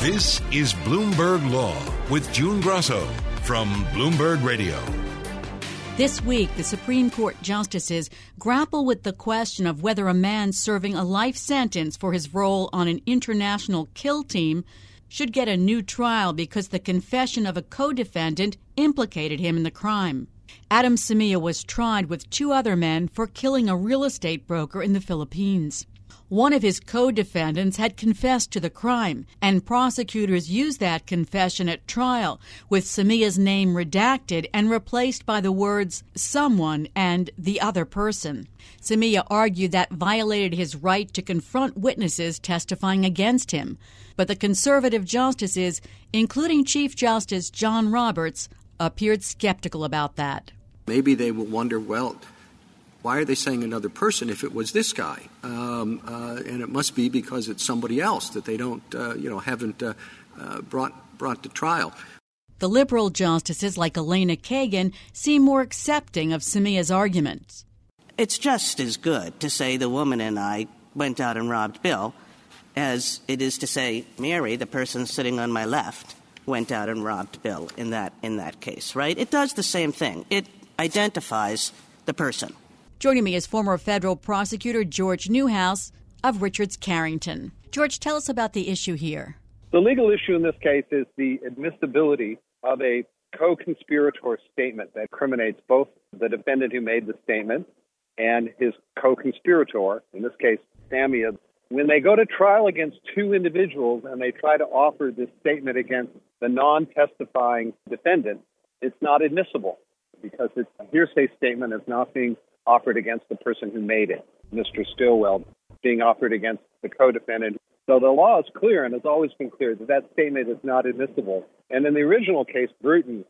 This is Bloomberg Law with June Grasso from Bloomberg Radio. This week, the Supreme Court justices grapple with the question of whether a man serving a life sentence for his role on an international kill team should get a new trial because the confession of a co-defendant implicated him in the crime. Adam Samia was tried with two other men for killing a real estate broker in the Philippines. One of his co-defendants had confessed to the crime, and prosecutors used that confession at trial, with Samia's name redacted and replaced by the words someone and the other person. Samia argued that violated his right to confront witnesses testifying against him. But the conservative justices, including Chief Justice John Roberts, appeared skeptical about that. Maybe they will wonder, well, why are they saying another person if it was this guy? And it must be because it's somebody else that they don't, haven't brought to trial. The liberal justices, like Elena Kagan, seem more accepting of Samia's arguments. It's just as good to say the woman and I went out and robbed Bill as it is to say Mary, the person sitting on my left, went out and robbed Bill in that case, right? It does the same thing. It identifies the person. Joining me is former federal prosecutor George Newhouse of Richards Carrington. George, tell us about the issue here. The legal issue in this case is the admissibility of a co-conspirator statement that incriminates both the defendant who made the statement and his co-conspirator, in this case, Samia. When they go to trial against two individuals and they try to offer this statement against the non-testifying defendant, it's not admissible because it's a hearsay statement. It's not being offered against the person who made it, Mr. Stilwell, being offered against the co-defendant. So the law is clear and has always been clear that that statement is not admissible. And in the original case, Bruton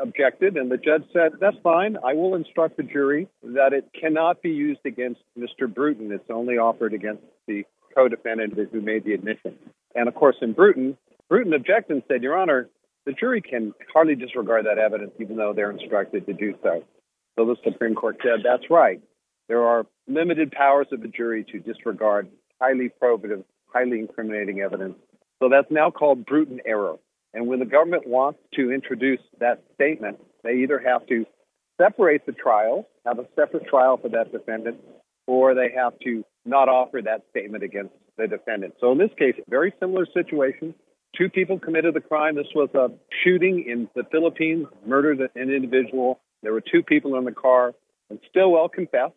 objected, and the judge said, that's fine. I will instruct the jury that it cannot be used against Mr. Bruton. It's only offered against the co-defendant who made the admission. And, of course, in Bruton objected and said, Your Honor, the jury can hardly disregard that evidence, even though they're instructed to do so. So the Supreme Court said, that's right. There are limited powers of the jury to disregard highly probative, highly incriminating evidence. So that's now called Bruton error. And when the government wants to introduce that statement, they either have to separate the trial, have a separate trial for that defendant, or they have to not offer that statement against the defendant. So in this case, very similar situation. Two people committed the crime. This was a shooting in the Philippines, murdered an individual. There were two people in the car, and Stilwell confessed,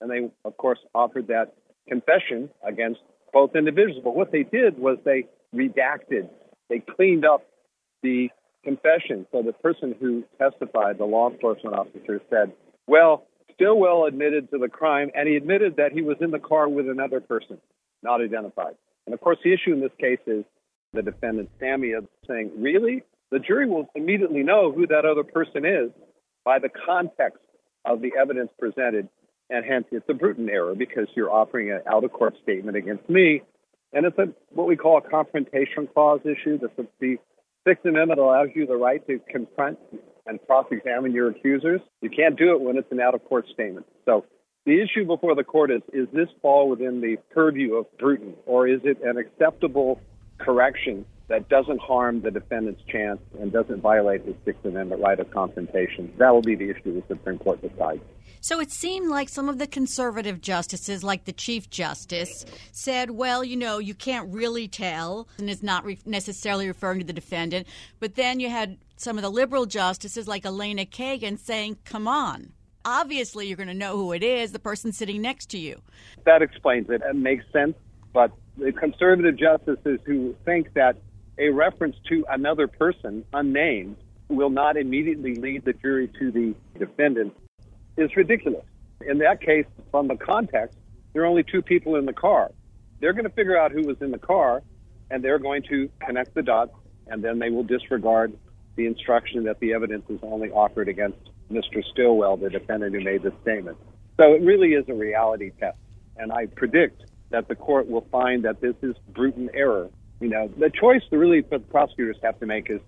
and they, of course, offered that confession against both individuals. But what they did was they redacted, they cleaned up the confession. So the person who testified, the law enforcement officer, said, well, Stilwell admitted to the crime, and he admitted that he was in the car with another person, not identified. And, of course, the issue in this case is the defendant, Samia, saying, really? The jury will immediately know who that other person is by the context of the evidence presented, and hence it's a Bruton error because you're offering an out-of-court statement against me. And it's what we call a confrontation clause issue. The Sixth Amendment allows you the right to confront and cross-examine your accusers. You can't do it when it's an out-of-court statement. So the issue before the court is this fall within the purview of Bruton, or is it an acceptable correction that doesn't harm the defendant's chance and doesn't violate his Sixth Amendment right of confrontation? That will be the issue the Supreme Court decides. So it seemed like some of the conservative justices, like the Chief Justice, said, well, you know, you can't really tell, and it's not necessarily referring to the defendant. But then you had some of the liberal justices, like Elena Kagan, saying, come on. Obviously, you're going to know who it is, the person sitting next to you. That explains it. It makes sense. But the conservative justices who think that a reference to another person, unnamed, will not immediately lead the jury to the defendant is ridiculous. In that case, from the context, there are only two people in the car. They're going to figure out who was in the car, and they're going to connect the dots, and then they will disregard the instruction that the evidence is only offered against Mr. Stilwell, the defendant who made the statement. So it really is a reality test. And I predict that the court will find that this is Bruton error. You know, the choice really for the prosecutors have to make is,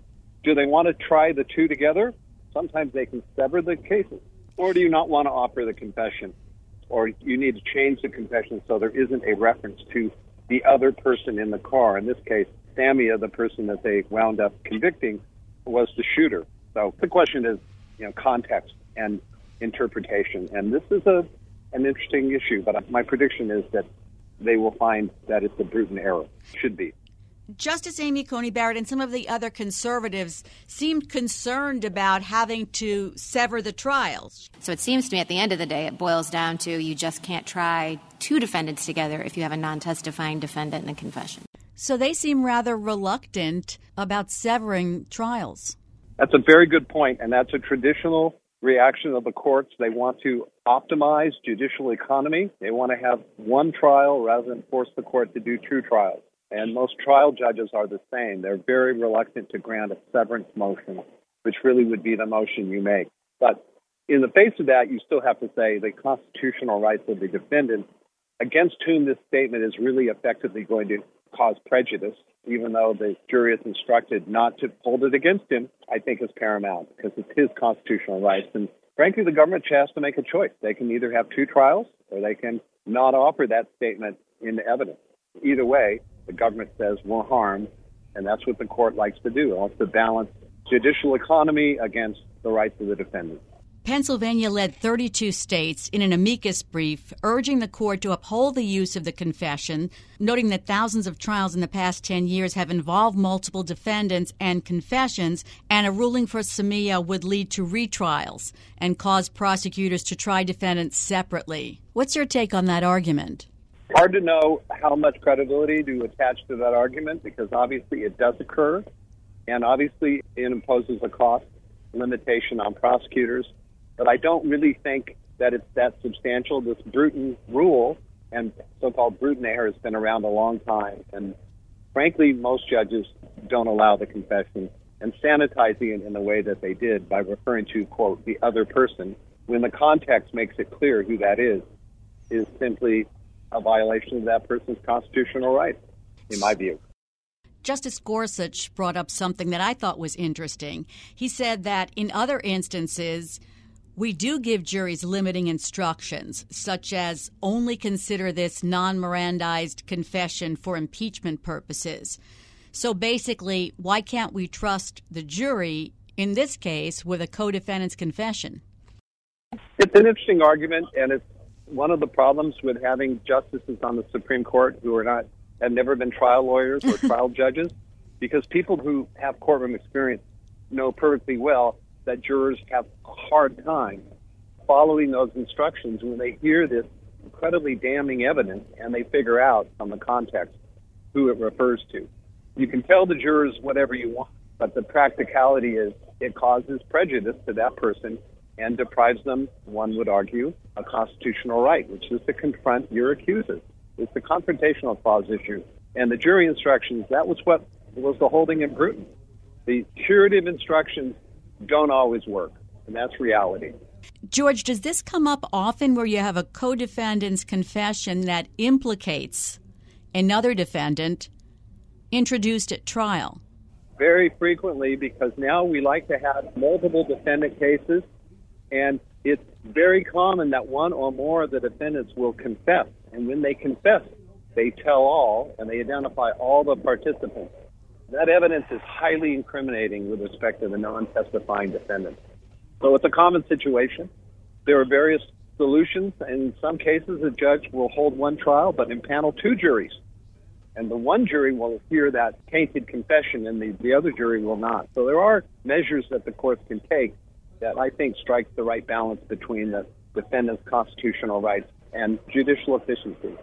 do they want to try the two together? Sometimes they can sever the cases. Or do you not want to offer the confession? Or you need to change the confession so there isn't a reference to the other person in the car. In this case, Samia, the person that they wound up convicting, was the shooter. So the question is, you know, context and interpretation. And this is an interesting issue, but my prediction is that they will find that it's a Bruton error. Should be. Justice Amy Coney Barrett and some of the other conservatives seemed concerned about having to sever the trials. So it seems to me at the end of the day it boils down to you just can't try two defendants together if you have a non-testifying defendant and a confession. So they seem rather reluctant about severing trials. That's a very good point, and that's a traditional reaction of the courts. They want to optimize judicial economy. They want to have one trial rather than force the court to do two trials. And most trial judges are the same. They're very reluctant to grant a severance motion, which really would be the motion you make. But in the face of that, you still have to say the constitutional rights of the defendant against whom this statement is really effectively going to cause prejudice, even though the jury is instructed not to hold it against him, I think is paramount because it's his constitutional rights. And frankly, the government has to make a choice. They can either have two trials or they can not offer that statement into evidence. Either way, the government says we're harmed, and that's what the court likes to do. It wants to balance judicial economy against the rights of the defendant. Pennsylvania led 32 states in an amicus brief urging the court to uphold the use of the confession, noting that thousands of trials in the past 10 years have involved multiple defendants and confessions, and a ruling for Samia would lead to retrials and cause prosecutors to try defendants separately. What's your take on that argument? Hard to know how much credibility to attach to that argument because obviously it does occur, and obviously it imposes a cost limitation on prosecutors. But I don't really think that it's that substantial. This Bruton rule and so-called Bruton error has been around a long time. And frankly, most judges don't allow the confession and sanitizing it in the way that they did by referring to, quote, the other person, when the context makes it clear who that is simply a violation of that person's constitutional rights, in my view. Justice Gorsuch brought up something that I thought was interesting. He said that in other instances, we do give juries limiting instructions, such as only consider this non-Mirandized confession for impeachment purposes. So basically, why can't we trust the jury, in this case, with a co-defendant's confession? It's an interesting argument, and it's one of the problems with having justices on the Supreme Court who have never been trial lawyers or trial judges, because people who have courtroom experience know perfectly well that jurors have a hard time following those instructions when they hear this incredibly damning evidence and they figure out from the context who it refers to. You can tell the jurors whatever you want, but the practicality is it causes prejudice to that person and deprives them, one would argue, a constitutional right, which is to confront your accusers. It's the confrontational clause issue. And the jury instructions, that was what was the holding in Bruton. The curative instructions don't always work, and that's reality. George, does this come up often where you have a co-defendant's confession that implicates another defendant introduced at trial? Very frequently, because now we like to have multiple defendant cases, and it's very common that one or more of the defendants will confess. And when they confess, they tell all, and they identify all the participants. That evidence is highly incriminating with respect to the non-testifying defendant. So it's a common situation. There are various solutions. In some cases, a judge will hold one trial but impanel two juries. And the one jury will hear that tainted confession and the other jury will not. So there are measures that the courts can take that I think strikes the right balance between the defendant's constitutional rights and judicial efficiency.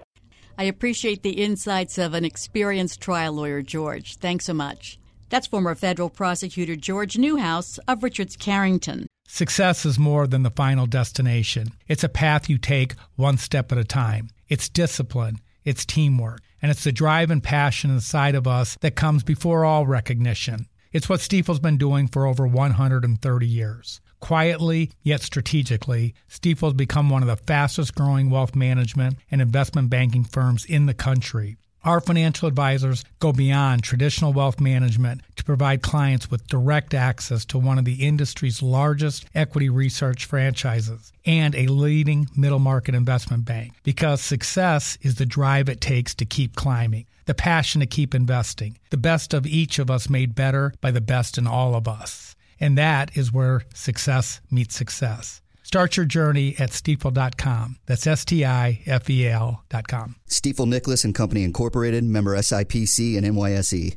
I appreciate the insights of an experienced trial lawyer, George. Thanks so much. That's former federal prosecutor George Newhouse of Richards Carrington. Success is more than the final destination. It's a path you take one step at a time. It's discipline. It's teamwork. and it's the drive and passion inside of us that comes before all recognition. It's what Stifel's been doing for over 130 years. Quietly, yet strategically, Stifel's become one of the fastest-growing wealth management and investment banking firms in the country. Our financial advisors go beyond traditional wealth management to provide clients with direct access to one of the industry's largest equity research franchises and a leading middle market investment bank, because success is the drive it takes to keep climbing, the passion to keep investing, the best of each of us made better by the best in all of us. And that is where success meets success. Start your journey at Stifel.com. That's Stifel.com. Stifel Nicholas & Company Incorporated, member SIPC and NYSE.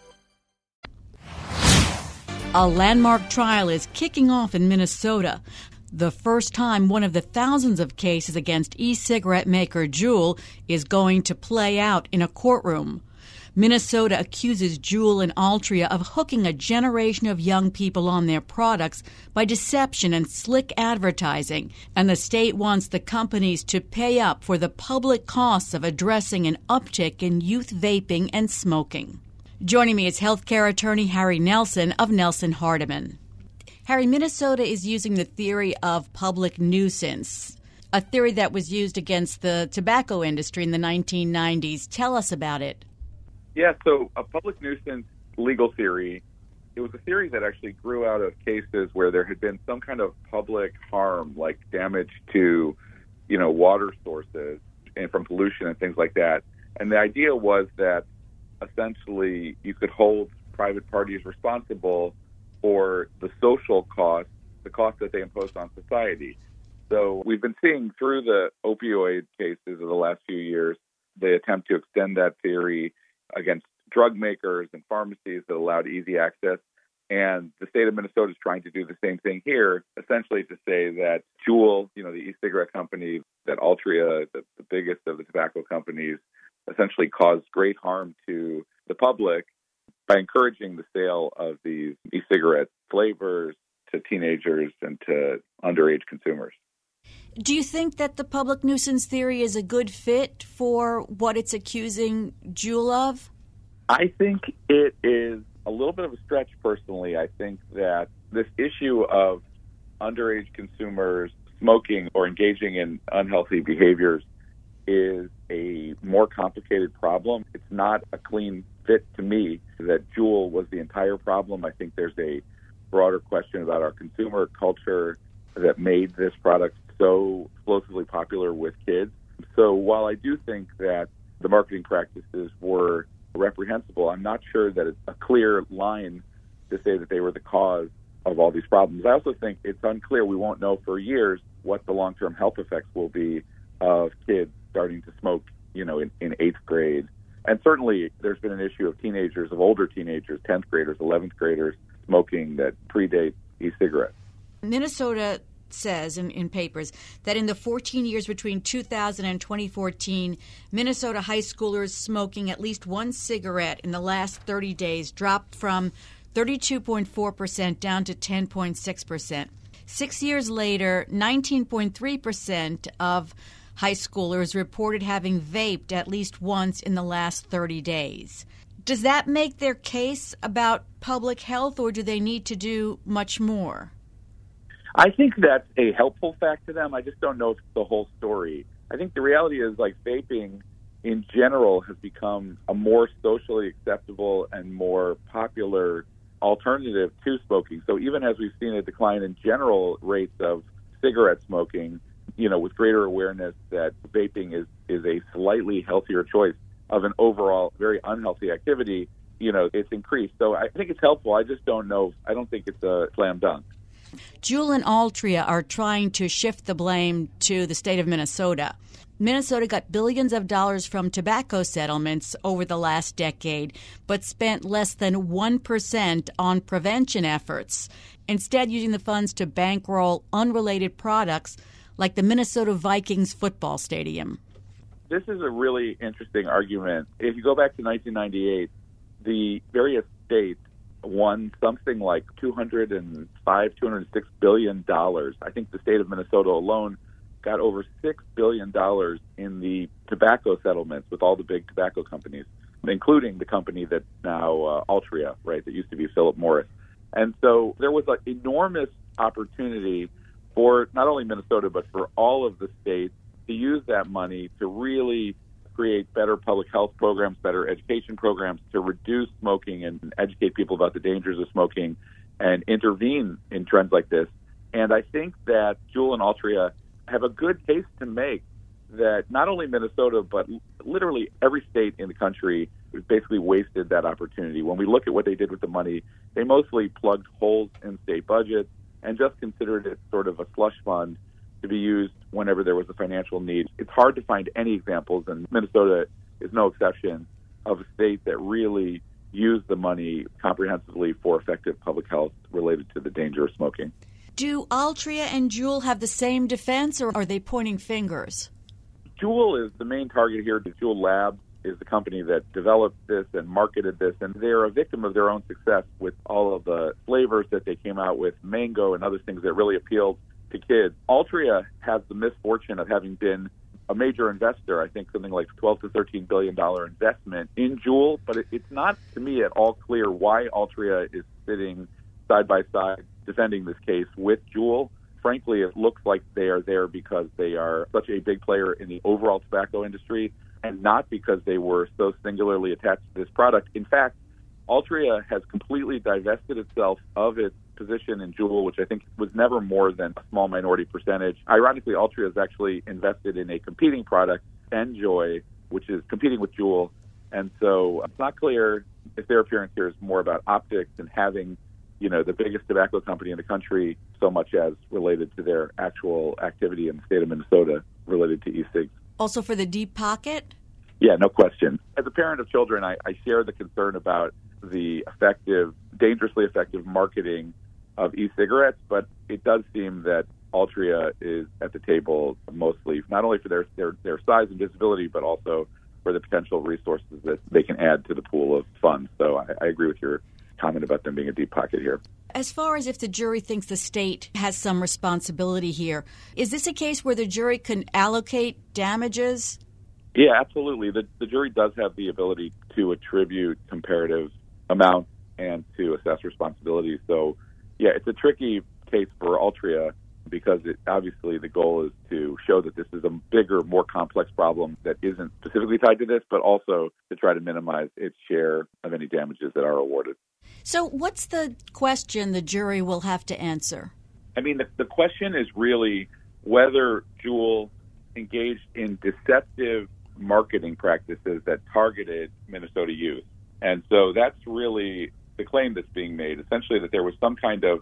A landmark trial is kicking off in Minnesota. The first time one of the thousands of cases against e-cigarette maker Juul is going to play out in a courtroom. Minnesota accuses Juul and Altria of hooking a generation of young people on their products by deception and slick advertising, and the state wants the companies to pay up for the public costs of addressing an uptick in youth vaping and smoking. Joining me is healthcare attorney Harry Nelson of Nelson Hardiman. Harry, Minnesota is using the theory of public nuisance, a theory that was used against the tobacco industry in the 1990s. Tell us about it. Yeah, so a public nuisance legal theory, it was a theory that actually grew out of cases where there had been some kind of public harm, like damage to, water sources and from pollution and things like that. And the idea was that essentially, you could hold private parties responsible for the social cost, the cost that they imposed on society. So we've been seeing through the opioid cases of the last few years, the attempt to extend that theory against drug makers and pharmacies that allowed easy access. And the state of Minnesota is trying to do the same thing here, essentially to say that Juul, the e-cigarette company, that Altria, the biggest of the tobacco companies, essentially caused great harm to the public by encouraging the sale of these e-cigarette flavors to teenagers and to underage consumers. Do you think that the public nuisance theory is a good fit for what it's accusing Juul of? I think it is a little bit of a stretch personally. I think that this issue of underage consumers smoking or engaging in unhealthy behaviors is a more complicated problem. It's not a clean fit to me that Juul was the entire problem. I think there's a broader question about our consumer culture that made this product so explosively popular with kids. So while I do think that the marketing practices were reprehensible, I'm not sure that it's a clear line to say that they were the cause of all these problems. I also think it's unclear. We won't know for years what the long-term health effects will be of kids starting to smoke, in eighth grade. And certainly there's been an issue of teenagers, of older teenagers, 10th graders, 11th graders, smoking that predates e-cigarettes. Minnesota says in papers that in the 14 years between 2000 and 2014, Minnesota high schoolers smoking at least one cigarette in the last 30 days dropped from 32.4% down to 10.6%. 6 years later, 19.3% of high schoolers reported having vaped at least once in the last 30 days. Does that make their case about public health, or do they need to do much more? I think that's a helpful fact to them. I just don't know if it's the whole story. I think the reality is, vaping in general has become a more socially acceptable and more popular alternative to smoking. So even as we've seen a decline in general rates of cigarette smoking, with greater awareness that vaping is a slightly healthier choice of an overall very unhealthy activity, it's increased. So I think it's helpful. I just don't know. I don't think it's a slam dunk. Juul and Altria are trying to shift the blame to the state of Minnesota. Minnesota got billions of dollars from tobacco settlements over the last decade, but spent less than 1% on prevention efforts, instead using the funds to bankroll unrelated products like the Minnesota Vikings football stadium. This is a really interesting argument. If you go back to 1998, the various states won something like $205, $206 billion. I think the state of Minnesota alone got over $6 billion in the tobacco settlements with all the big tobacco companies, including the company that's now Altria, right, that used to be Philip Morris. And so there was an enormous opportunity for not only Minnesota, but for all of the states to use that money to really create better public health programs, better education programs to reduce smoking and educate people about the dangers of smoking and intervene in trends like this. And I think that Juul and Altria have a good case to make that not only Minnesota, but literally every state in the country basically wasted that opportunity. When we look at what they did with the money, they mostly plugged holes in state budgets and just considered it sort of a slush fund to be used whenever there was a financial need. It's hard to find any examples, and Minnesota is no exception, of a state that really used the money comprehensively for effective public health related to the danger of smoking. Do Altria and Juul have the same defense, or are they pointing fingers? Juul is the main target here. Juul Labs is the company that developed this and marketed this, and they're a victim of their own success with all of the flavors that they came out with, mango and other things that really appealed to kids. Altria has the misfortune of having been a major investor, I think something like $12 to $13 billion investment in Juul, but it's not to me at all clear why Altria is sitting side by side defending this case with Juul. Frankly, it looks like they are there because they are such a big player in the overall tobacco industry and not because they were so singularly attached to this product. In fact, Altria has completely divested itself of its position in Juul, which I think was never more than a small minority percentage. Ironically, Altria is actually invested in a competing product, Enjoy, which is competing with Juul. And so it's not clear if their appearance here is more about optics and having, you know, the biggest tobacco company in the country so much as related to their actual activity in the state of Minnesota related to e-cigs. Also for the deep pocket? Yeah, no question. As a parent of children, I share the concern about the dangerously effective marketing of e-cigarettes, but it does seem that Altria is at the table mostly, not only for their size and visibility, but also for the potential resources that they can add to the pool of funds. So I agree with your comment about them being a deep pocket here. As far as if the jury thinks the state has some responsibility here, is this a case where the jury can allocate damages? Yeah, absolutely. The jury does have the ability to attribute comparative amounts and to assess responsibility. So, yeah, it's a tricky case for Altria because obviously the goal is to show that this is a bigger, more complex problem that isn't specifically tied to this, but also to try to minimize its share of any damages that are awarded. So what's the question the jury will have to answer? I mean, the question is really whether Juul engaged in deceptive marketing practices that targeted Minnesota youth. And so that's really the claim that's being made, essentially that there was some kind of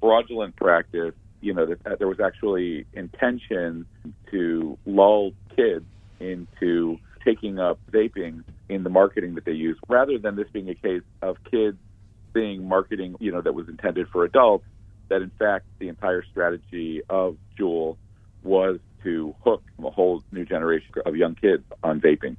fraudulent practice, you know, that there was actually intention to lull kids into taking up vaping in the marketing that they use, rather than this being a case of kids seeing marketing, you know, that was intended for adults, that in fact the entire strategy of Juul was to hook a whole new generation of young kids on vaping.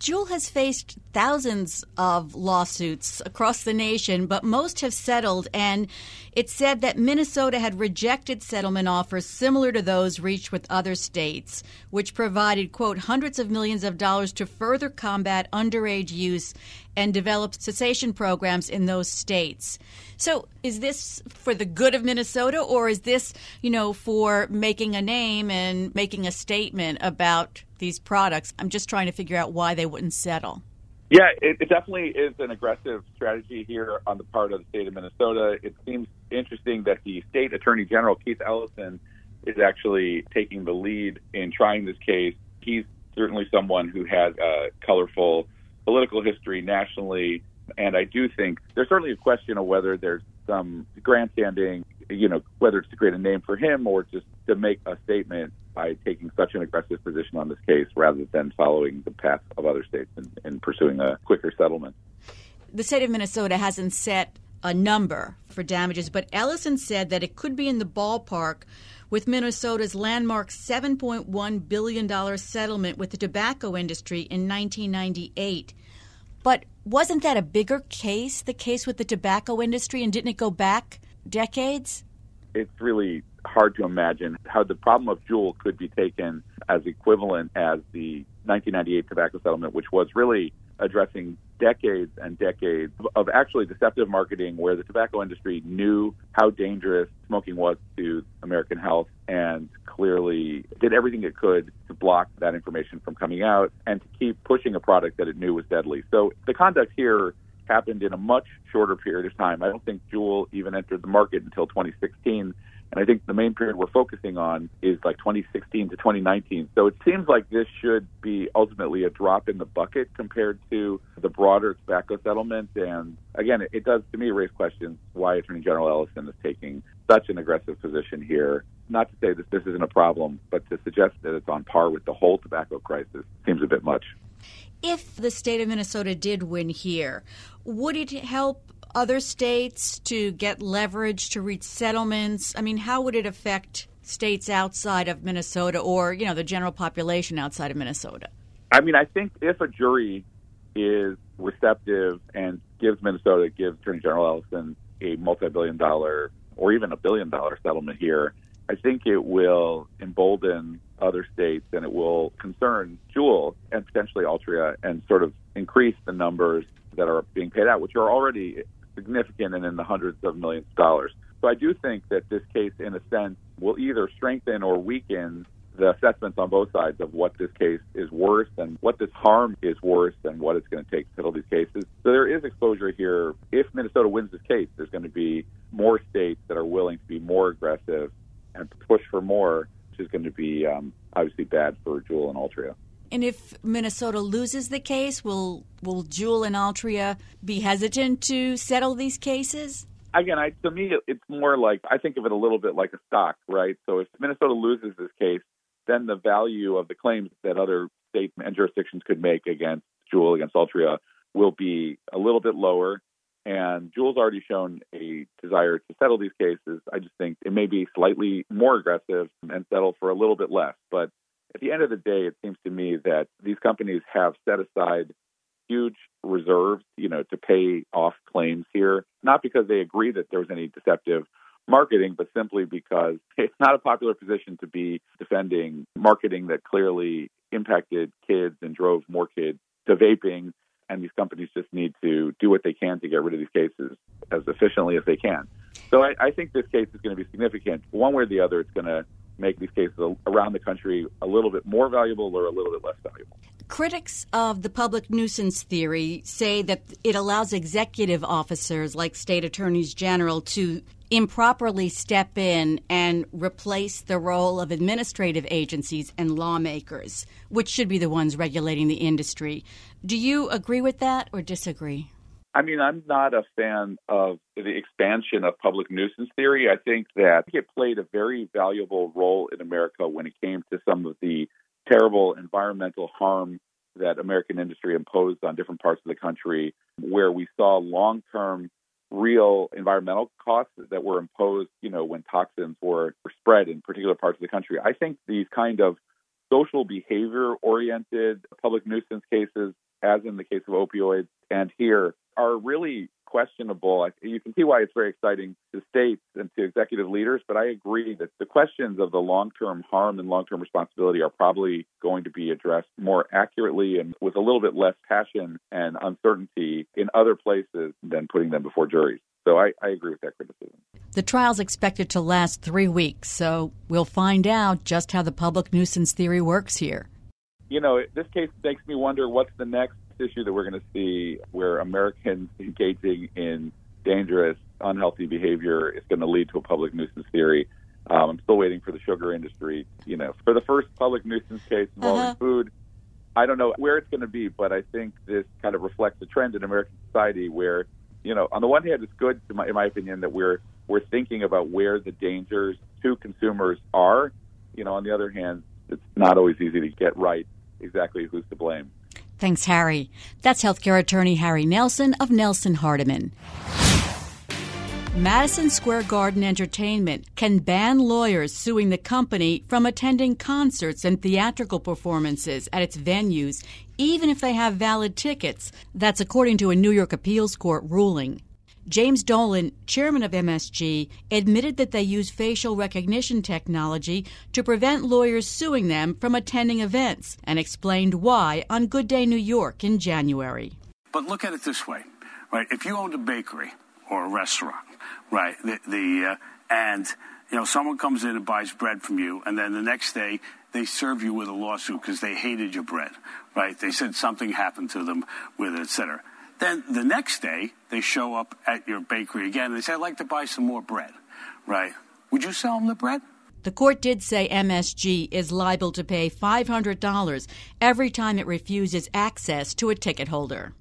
Juul has faced thousands of lawsuits across the nation, but most have settled, and it said that Minnesota had rejected settlement offers similar to those reached with other states, which provided, quote, hundreds of millions of dollars to further combat underage use and developed cessation programs in those states. So is this for the good of Minnesota, or is this, you know, for making a name and making a statement about these products? I'm just trying to figure out why they wouldn't settle. Yeah, it definitely is an aggressive strategy here on the part of the state of Minnesota. It seems interesting that the state attorney general, Keith Ellison, is actually taking the lead in trying this case. He's certainly someone who has a colorful political history nationally, and I do think there's certainly a question of whether there's some grandstanding, you know, whether it's to create a name for him or just to make a statement by taking such an aggressive position on this case rather than following the path of other states and pursuing a quicker settlement. The state of Minnesota hasn't set a number for damages, but Ellison said that it could be in the ballpark with Minnesota's landmark $7.1 billion settlement with the tobacco industry in 1998. But wasn't that a bigger case, the case with the tobacco industry, and didn't it go back decades? It's really hard to imagine how the problem of Juul could be taken as equivalent as the 1998 tobacco settlement, which was really addressing decades and decades of actually deceptive marketing where the tobacco industry knew how dangerous smoking was to American health and clearly did everything it could to block that information from coming out and to keep pushing a product that it knew was deadly. So the conduct here happened in a much shorter period of time. I don't think Juul even entered the market until 2016. And I think the main period we're focusing on is like 2016 to 2019. So it seems like this should be ultimately a drop in the bucket compared to the broader tobacco settlement. And again, it does, to me, raise questions why Attorney General Ellison is taking such an aggressive position here. Not to say that this isn't a problem, but to suggest that it's on par with the whole tobacco crisis seems a bit much. If the state of Minnesota did win here, would it help other states to get leverage to reach settlements? I mean, how would it affect states outside of Minnesota or, you know, the general population outside of Minnesota? I mean, I think if a jury is receptive and gives Attorney General Ellison a multi-billion-dollar or even a billion-dollar settlement here, I think it will embolden other states and it will concern Juul and potentially Altria and sort of increase the numbers that are being paid out, which are already significant and in the hundreds of millions of dollars. So I do think that this case, in a sense, will either strengthen or weaken the assessments on both sides of what this case is worth and what this harm is worth and what it's going to take to settle these cases. So there is exposure here. If Minnesota wins this case, there's going to be more states that are willing to be more aggressive and push for more, which is going to be obviously bad for Juul and Altria. And if Minnesota loses the case, will Juul and Altria be hesitant to settle these cases? Again, to me, it's more like, I think of it a little bit like a stock, right? So if Minnesota loses this case, then the value of the claims that other states and jurisdictions could make against Juul, against Altria, will be a little bit lower. And Juul's already shown a desire to settle these cases. I just think it may be slightly more aggressive and settle for a little bit less. But at the end of the day, it seems to me that these companies have set aside huge reserves, to pay off claims here, not because they agree that there was any deceptive marketing, but simply because it's not a popular position to be defending marketing that clearly impacted kids and drove more kids to vaping. And these companies just need to do what they can to get rid of these cases as efficiently as they can. So I think this case is going to be significant. One way or the other, it's going to make these cases around the country a little bit more valuable or a little bit less valuable. Critics of the public nuisance theory say that it allows executive officers like state attorneys general to improperly step in and replace the role of administrative agencies and lawmakers, which should be the ones regulating the industry. Do you agree with that or disagree? I mean, I'm not a fan of the expansion of public nuisance theory. I think that it played a very valuable role in America when it came to some of the terrible environmental harm that American industry imposed on different parts of the country, where we saw long-term real environmental costs that were imposed, when toxins were spread in particular parts of the country. I think these kind of social behavior-oriented public nuisance cases, as in the case of opioids and here, are really questionable. You can see why it's very exciting to states and to executive leaders, but I agree that the questions of the long-term harm and long-term responsibility are probably going to be addressed more accurately and with a little bit less passion and uncertainty in other places than putting them before juries. So I agree with that criticism. The trial's expected to last 3 weeks, so we'll find out just how the public nuisance theory works here. This case makes me wonder what's the next issue that we're going to see where Americans engaging in dangerous, unhealthy behavior is going to lead to a public nuisance theory. I'm still waiting for the sugar industry, for the first public nuisance case involving food. I don't know where it's going to be, but I think this kind of reflects a trend in American society where, on the one hand, it's good, in my opinion, that we're thinking about where the dangers to consumers are. you know, on the other hand, it's not always easy to get right exactly who's to blame. Thanks, Harry. That's healthcare attorney Harry Nelson of Nelson Hardiman. Madison Square Garden Entertainment can ban lawyers suing the company from attending concerts and theatrical performances at its venues, even if they have valid tickets. That's according to a New York appeals court ruling. James Dolan, chairman of MSG, admitted that they use facial recognition technology to prevent lawyers suing them from attending events and explained why on Good Day New York in January. But look at it this way, right? If you owned a bakery or a restaurant, right, and, you know, someone comes in and buys bread from you, and then the next day they serve you with a lawsuit because they hated your bread, right? They said something happened to them with it, et cetera. Then the next day, they show up at your bakery again, and they say, I'd like to buy some more bread, right? Would you sell them the bread? The court did say MSG is liable to pay $500 every time it refuses access to a ticket holder.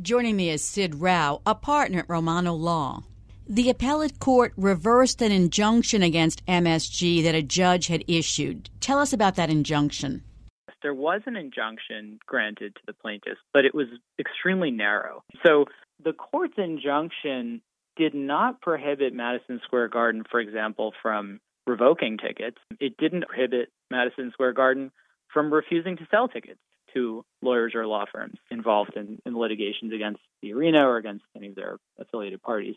Joining me is Sid Rao, a partner at Romano Law. The appellate court reversed an injunction against MSG that a judge had issued. Tell us about that injunction. There was an injunction granted to the plaintiffs, but it was extremely narrow. So the court's injunction did not prohibit Madison Square Garden, for example, from revoking tickets. It didn't prohibit Madison Square Garden from refusing to sell tickets to lawyers or law firms involved in litigations against the arena or against any of their affiliated parties.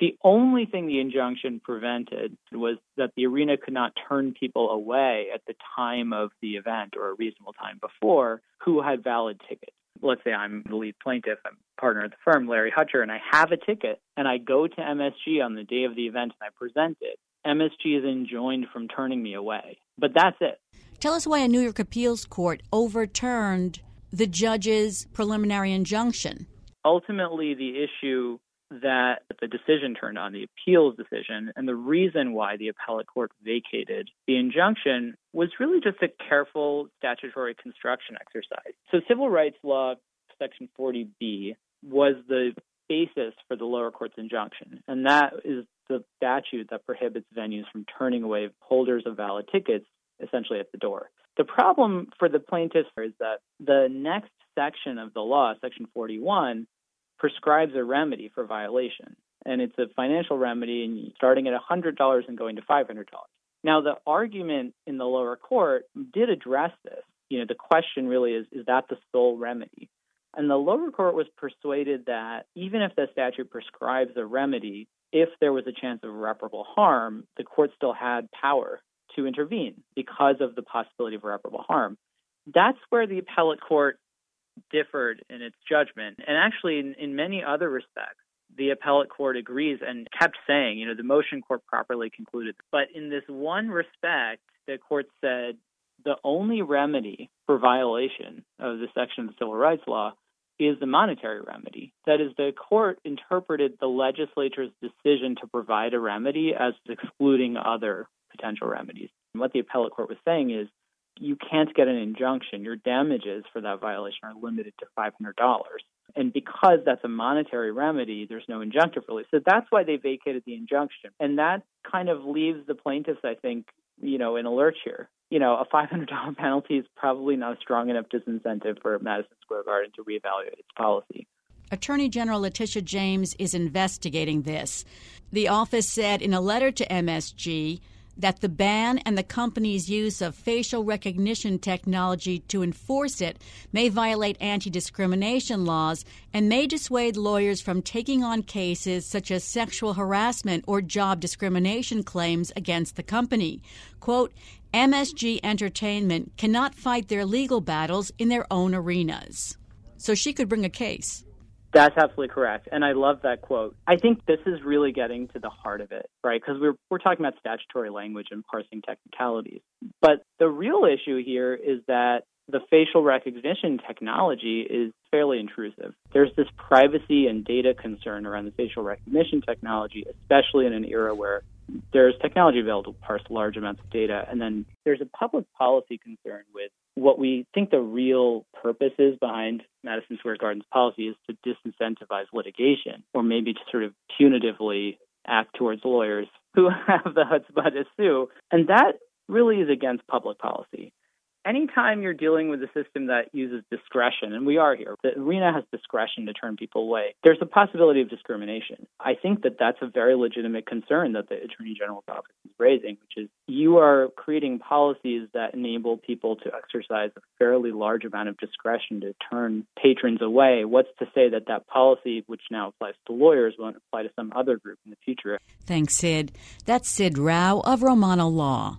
The only thing the injunction prevented was that the arena could not turn people away at the time of the event or a reasonable time before who had valid tickets. Let's say I'm the lead plaintiff, I'm a partner at the firm, Larry Hutcher, and I have a ticket, and I go to MSG on the day of the event and I present it. MSG is enjoined from turning me away. But that's it. Tell us why a New York appeals court overturned the judge's preliminary injunction. Ultimately, the issue that the decision turned on, the appeals decision, and the reason why the appellate court vacated the injunction was really just a careful statutory construction exercise. So civil rights law, Section 40B, was the basis for the lower court's injunction, and that is the statute that prohibits venues from turning away holders of valid tickets, essentially at the door. The problem for the plaintiffs is that the next section of the law, Section 41, prescribes a remedy for violation, and it's a financial remedy and starting at $100 and going to $500. Now, the argument in the lower court did address this. You know, the question really is that the sole remedy? And the lower court was persuaded that even if the statute prescribes a remedy, if there was a chance of irreparable harm, the court still had power to intervene because of the possibility of irreparable harm. That's where the appellate court differed in its judgment. And actually, in many other respects, the appellate court agrees and kept saying, you know, the motion court properly concluded. But in this one respect, the court said the only remedy for violation of the section of the civil rights law is the monetary remedy. That is, the court interpreted the legislature's decision to provide a remedy as excluding other potential remedies. And what the appellate court was saying is, you can't get an injunction. Your damages for that violation are limited to $500. And because that's a monetary remedy, there's no injunctive relief. So that's why they vacated the injunction. And that kind of leaves the plaintiffs, I think, you know, in a lurch here. You know, a $500 penalty is probably not a strong enough disincentive for Madison Square Garden to reevaluate its policy. Attorney General Letitia James is investigating this. The office said in a letter to MSG that the ban and the company's use of facial recognition technology to enforce it may violate anti-discrimination laws and may dissuade lawyers from taking on cases such as sexual harassment or job discrimination claims against the company. Quote, MSG Entertainment cannot fight their legal battles in their own arenas. So she could bring a case. That's absolutely correct. And I love that quote. I think this is really getting to the heart of it, right? Because we're talking about statutory language and parsing technicalities. But the real issue here is that the facial recognition technology is fairly intrusive. There's this privacy and data concern around the facial recognition technology, especially in an era where there's technology available to parse large amounts of data. And then there's a public policy concern with what we think the real purpose is behind Madison Square Garden's policy is to disincentivize litigation, or maybe to sort of punitively act towards lawyers who have the chutzpah to sue. And that really is against public policy. Anytime you're dealing with a system that uses discretion, and we are here, the arena has discretion to turn people away, there's a possibility of discrimination. I think that that's a very legitimate concern that the Attorney General's office is raising, which is you are creating policies that enable people to exercise a fairly large amount of discretion to turn patrons away. What's to say that that policy, which now applies to lawyers, won't apply to some other group in the future? Thanks, Sid. That's Sid Rao of Romano Law.